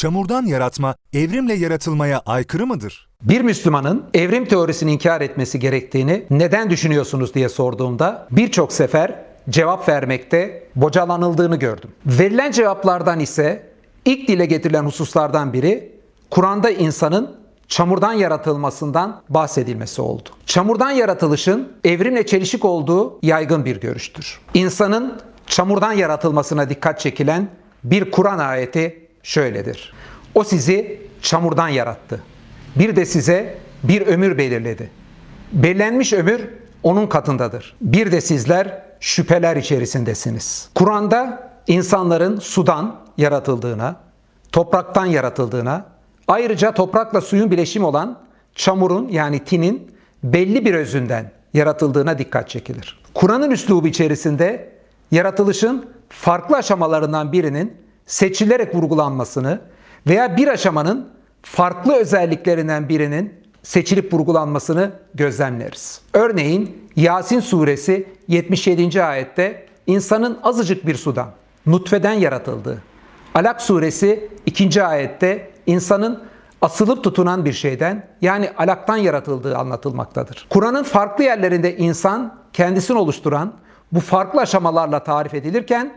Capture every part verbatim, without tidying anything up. çamurdan yaratma evrimle yaratılmaya aykırı mıdır? Bir Müslümanın evrim teorisini inkar etmesi gerektiğini neden düşünüyorsunuz diye sorduğumda birçok sefer cevap vermekte bocalanıldığını gördüm. Verilen cevaplardan ise ilk dile getirilen hususlardan biri Kur'an'da insanın çamurdan yaratılmasından bahsedilmesi oldu. Çamurdan yaratılışın evrimle çelişik olduğu yaygın bir görüştür. İnsanın çamurdan yaratılmasına dikkat çekilen bir Kur'an ayeti şöyledir: O sizi çamurdan yarattı. Bir de size bir ömür belirledi. Belirlenmiş ömür onun katındadır. Bir de sizler şüpheler içerisindesiniz. Kur'an'da insanların sudan yaratıldığına, topraktan yaratıldığına, ayrıca toprakla suyun bileşimi olan çamurun yani tinin belli bir özünden yaratıldığına dikkat çekilir. Kur'an'ın üslubu içerisinde yaratılışın farklı aşamalarından birinin seçilerek vurgulanmasını veya bir aşamanın farklı özelliklerinden birinin seçilip vurgulanmasını gözlemleriz. Örneğin Yasin suresi yetmiş yedinci ayette insanın azıcık bir sudan, nutfeden yaratıldığı, Alak suresi ikinci ayette insanın asılıp tutunan bir şeyden yani alaktan yaratıldığı anlatılmaktadır. Kur'an'ın farklı yerlerinde insan kendisini oluşturan bu farklı aşamalarla tarif edilirken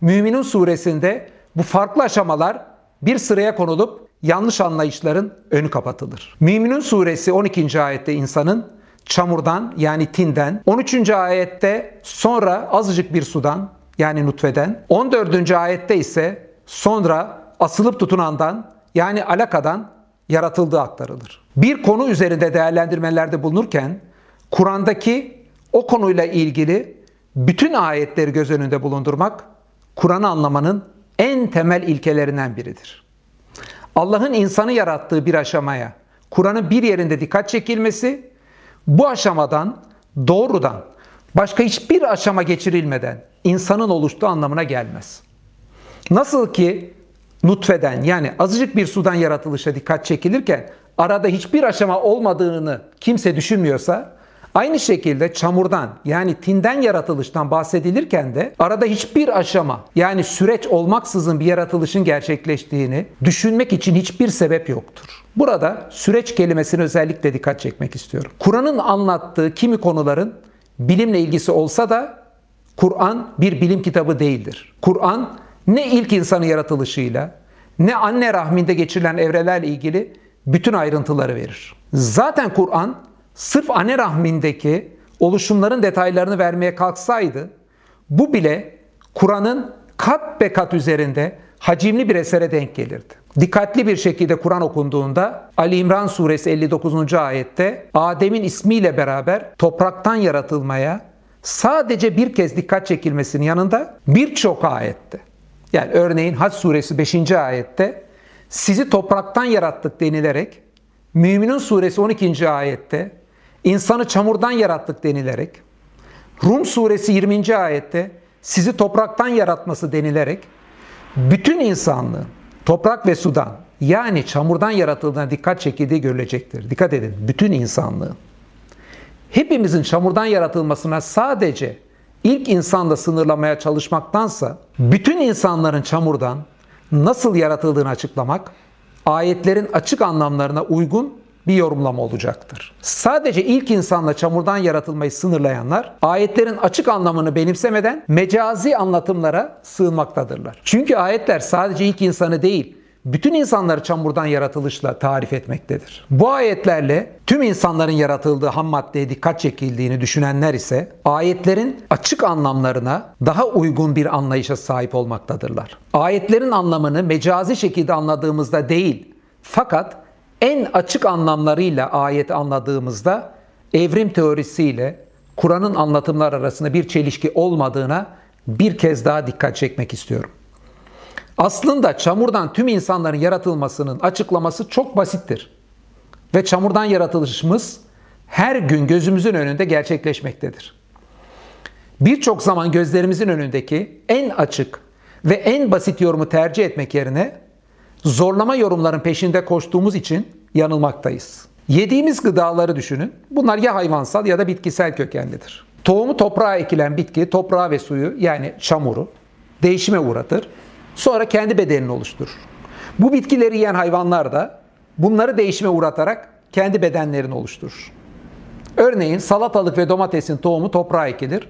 Müminun suresinde bu farklı aşamalar bir sıraya konulup yanlış anlayışların önü kapatılır. Müminun suresi on ikinci ayette insanın çamurdan yani tinden, on üçüncü ayette sonra azıcık bir sudan yani nutfeden, on dördüncü ayette ise sonra asılıp tutunandan yani alakadan yaratıldığı aktarılır. Bir konu üzerinde değerlendirmelerde bulunurken Kur'an'daki o konuyla ilgili bütün ayetleri göz önünde bulundurmak Kur'an'ı anlamanın en temel ilkelerinden biridir. Allah'ın insanı yarattığı bir aşamaya Kur'an'ın bir yerinde dikkat çekilmesi, bu aşamadan doğrudan başka hiçbir aşama geçirilmeden insanın oluştuğu anlamına gelmez. Nasıl ki nutfeden yani azıcık bir sudan yaratılışa dikkat çekilirken arada hiçbir aşama olmadığını kimse düşünmüyorsa, aynı şekilde çamurdan yani tinden yaratılıştan bahsedilirken de arada hiçbir aşama yani süreç olmaksızın bir yaratılışın gerçekleştiğini düşünmek için hiçbir sebep yoktur. Burada süreç kelimesine özellikle dikkat çekmek istiyorum. Kur'an'ın anlattığı kimi konuların bilimle ilgisi olsa da Kur'an bir bilim kitabı değildir. Kur'an ne ilk insanın yaratılışıyla ne anne rahminde geçirilen evrelerle ilgili bütün ayrıntıları verir. Zaten Kur'an sırf anne rahmindeki oluşumların detaylarını vermeye kalksaydı bu bile Kur'an'ın kat be kat üzerinde hacimli bir esere denk gelirdi. Dikkatli bir şekilde Kur'an okunduğunda Ali İmran suresi elli dokuzuncu ayette Adem'in ismiyle beraber topraktan yaratılmaya sadece bir kez dikkat çekilmesinin yanında birçok ayette, yani örneğin Hac suresi beşinci ayette sizi topraktan yarattık denilerek, Müminun suresi on ikinci ayette insanı çamurdan yarattık denilerek, Rum suresi yirminci ayette sizi topraktan yaratması denilerek bütün insanlığın toprak ve sudan yani çamurdan yaratıldığına dikkat çekildiği görülecektir. Dikkat edin, bütün insanlığın. Hepimizin çamurdan yaratılmasına sadece ilk insanla sınırlamaya çalışmaktansa bütün insanların çamurdan nasıl yaratıldığını açıklamak ayetlerin açık anlamlarına uygun bir yorumlama olacaktır. Sadece ilk insanla çamurdan yaratılmayı sınırlayanlar ayetlerin açık anlamını benimsemeden mecazi anlatımlara sığınmaktadırlar. Çünkü ayetler sadece ilk insanı değil, bütün insanları çamurdan yaratılışla tarif etmektedir. Bu ayetlerle tüm insanların yaratıldığı ham maddeye dikkat çekildiğini düşünenler ise ayetlerin açık anlamlarına daha uygun bir anlayışa sahip olmaktadırlar. Ayetlerin anlamını mecazi şekilde anladığımızda değil, fakat en açık anlamlarıyla ayeti anladığımızda evrim teorisiyle Kur'an'ın anlatımlar arasında bir çelişki olmadığına bir kez daha dikkat çekmek istiyorum. Aslında çamurdan tüm insanların yaratılmasının açıklaması çok basittir. Ve çamurdan yaratılışımız her gün gözümüzün önünde gerçekleşmektedir. Birçok zaman gözlerimizin önündeki en açık ve en basit yorumu tercih etmek yerine zorlama yorumların peşinde koştuğumuz için yanılmaktayız. Yediğimiz gıdaları düşünün. Bunlar ya hayvansal ya da bitkisel kökenlidir. Tohumu toprağa ekilen bitki toprağı ve suyu yani çamuru değişime uğratır. Sonra kendi bedenini oluşturur. Bu bitkileri yiyen hayvanlar da bunları değişime uğratarak kendi bedenlerini oluşturur. Örneğin salatalık ve domatesin tohumu toprağa ekilir.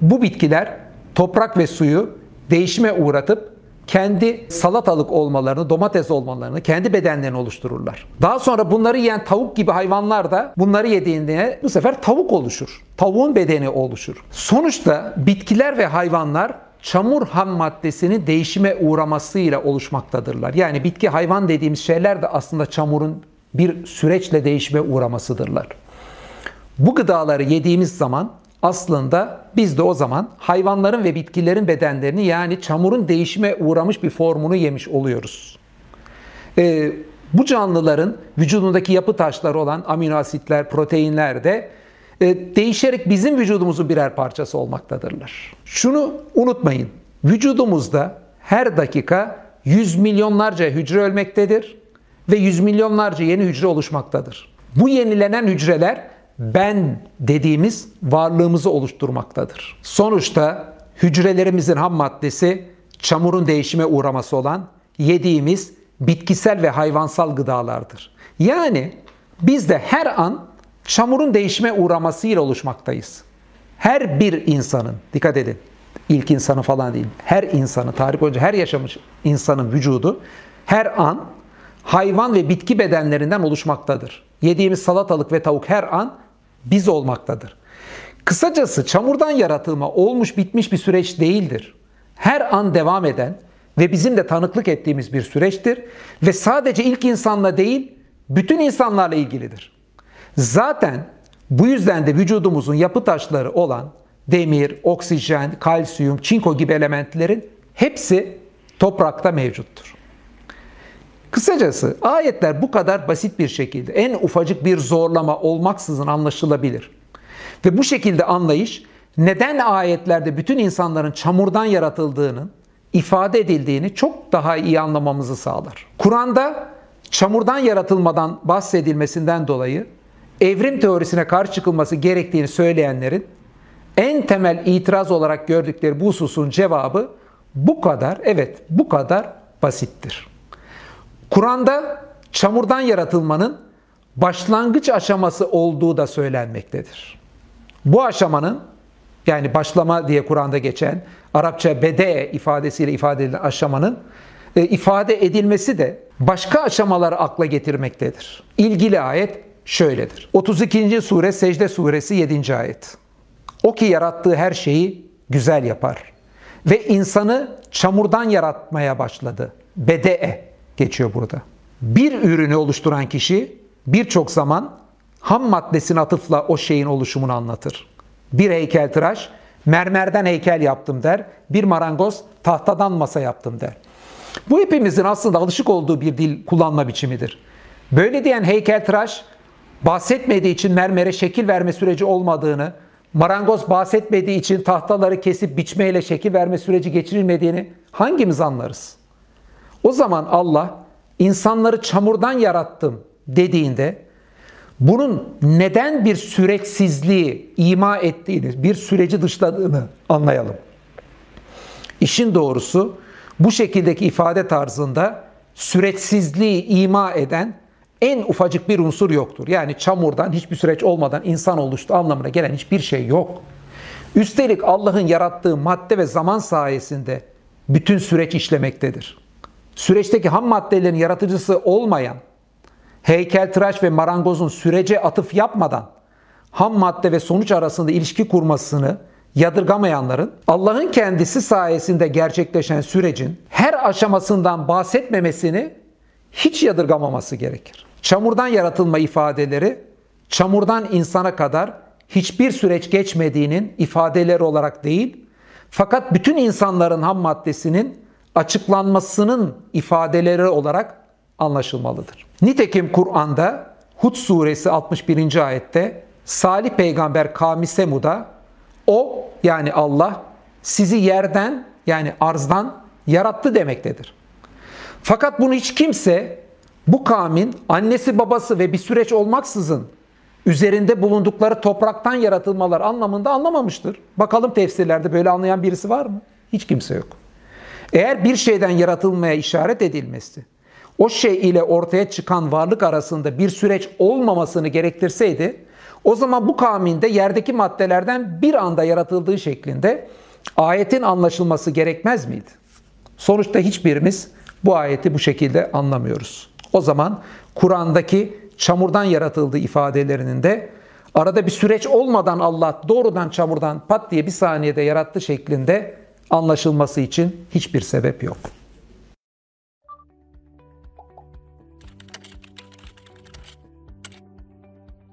Bu bitkiler toprak ve suyu değişime uğratıp kendi salatalık olmalarını, domates olmalarını, kendi bedenlerini oluştururlar. Daha sonra bunları yiyen tavuk gibi hayvanlar da bunları yediğinde bu sefer tavuk oluşur. Tavuğun bedeni oluşur. Sonuçta bitkiler ve hayvanlar çamur ham maddesinin değişime uğramasıyla oluşmaktadırlar. Yani bitki hayvan dediğimiz şeyler de aslında çamurun bir süreçle değişime uğramasıdırlar. Bu gıdaları yediğimiz zaman aslında biz de o zaman hayvanların ve bitkilerin bedenlerini, yani çamurun değişime uğramış bir formunu yemiş oluyoruz. Ee, bu canlıların vücudundaki yapı taşları olan amino asitler, proteinler de e, değişerek bizim vücudumuzun birer parçası olmaktadırlar. Şunu unutmayın, vücudumuzda her dakika yüz milyonlarca hücre ölmektedir ve yüz milyonlarca yeni hücre oluşmaktadır. Bu yenilenen hücreler ben dediğimiz varlığımızı oluşturmaktadır. Sonuçta hücrelerimizin ham maddesi çamurun değişime uğraması olan yediğimiz bitkisel ve hayvansal gıdalardır. Yani biz de her an çamurun değişime uğramasıyla oluşmaktayız. Her bir insanın, dikkat edin, ilk insanı falan değil, her insanı, tarih boyunca her yaşamış insanın vücudu her an hayvan ve bitki bedenlerinden oluşmaktadır. Yediğimiz salatalık ve tavuk her an biz olmaktadır. Kısacası çamurdan yaratılma olmuş bitmiş bir süreç değildir. Her an devam eden ve bizim de tanıklık ettiğimiz bir süreçtir. Ve sadece ilk insanla değil, bütün insanlarla ilgilidir. Zaten bu yüzden de vücudumuzun yapı taşları olan demir, oksijen, kalsiyum, çinko gibi elementlerin hepsi toprakta mevcuttur. Kısacası ayetler bu kadar basit bir şekilde, en ufacık bir zorlama olmaksızın anlaşılabilir. Ve bu şekilde anlayış, neden ayetlerde bütün insanların çamurdan yaratıldığının ifade edildiğini çok daha iyi anlamamızı sağlar. Kur'an'da çamurdan yaratılmadan bahsedilmesinden dolayı evrim teorisine karşı çıkılması gerektiğini söyleyenlerin en temel itiraz olarak gördükleri bu hususun cevabı bu kadar, evet bu kadar basittir. Kur'an'da çamurdan yaratılmanın başlangıç aşaması olduğu da söylenmektedir. Bu aşamanın, yani başlama diye Kur'an'da geçen Arapça bede ifadesiyle ifade edilen aşamanın e, ifade edilmesi de başka aşamaları akla getirmektedir. İlgili ayet şöyledir. otuz ikinci sure Secde suresi yedinci ayet. O ki yarattığı her şeyi güzel yapar ve insanı çamurdan yaratmaya başladı. Bede'e geçiyor burada. Bir ürünü oluşturan kişi birçok zaman ham maddesine atıfla o şeyin oluşumunu anlatır. Bir heykeltıraş mermerden heykel yaptım der, bir marangoz tahtadan masa yaptım der. Bu hepimizin aslında alışık olduğu bir dil kullanma biçimidir. Böyle diyen heykeltıraş bahsetmediği için mermere şekil verme süreci olmadığını, marangoz bahsetmediği için tahtaları kesip biçmeyle şekil verme süreci geçirilmediğini hangimiz anlarız? O zaman Allah insanları çamurdan yarattım dediğinde bunun neden bir süreçsizliği ima ettiğini, bir süreci dışladığını anlayalım. İşin doğrusu bu şekildeki ifade tarzında süreçsizliği ima eden en ufacık bir unsur yoktur. Yani çamurdan hiçbir süreç olmadan insan oluştu anlamına gelen hiçbir şey yok. Üstelik Allah'ın yarattığı madde ve zaman sayesinde bütün süreç işlemektedir. Süreçteki ham maddelerin yaratıcısı olmayan, heykeltıraş ve marangozun sürece atıf yapmadan ham madde ve sonuç arasında ilişki kurmasını yadırgamayanların, Allah'ın kendisi sayesinde gerçekleşen sürecin her aşamasından bahsetmemesini hiç yadırgamaması gerekir. Çamurdan yaratılma ifadeleri, çamurdan insana kadar hiçbir süreç geçmediğinin ifadeleri olarak değil, fakat bütün insanların ham maddesinin açıklanmasının ifadeleri olarak anlaşılmalıdır. Nitekim Kur'an'da Hud suresi altmış birinci ayette Salih peygamber kavmi Semud'a o, yani Allah sizi yerden, yani arzdan yarattı demektedir. Fakat bunu hiç kimse bu kavmin annesi babası ve bir süreç olmaksızın üzerinde bulundukları topraktan yaratılmalar anlamında anlamamıştır. Bakalım tefsirlerde böyle anlayan birisi var mı? Hiç kimse yok. Eğer bir şeyden yaratılmaya işaret edilmesi, o şey ile ortaya çıkan varlık arasında bir süreç olmamasını gerektirseydi, o zaman bu kavmin de yerdeki maddelerden bir anda yaratıldığı şeklinde ayetin anlaşılması gerekmez miydi? Sonuçta hiçbirimiz bu ayeti bu şekilde anlamıyoruz. O zaman Kur'an'daki çamurdan yaratıldığı ifadelerinin de arada bir süreç olmadan Allah doğrudan çamurdan pat diye bir saniyede yarattı şeklinde anlaşılması için hiçbir sebep yok.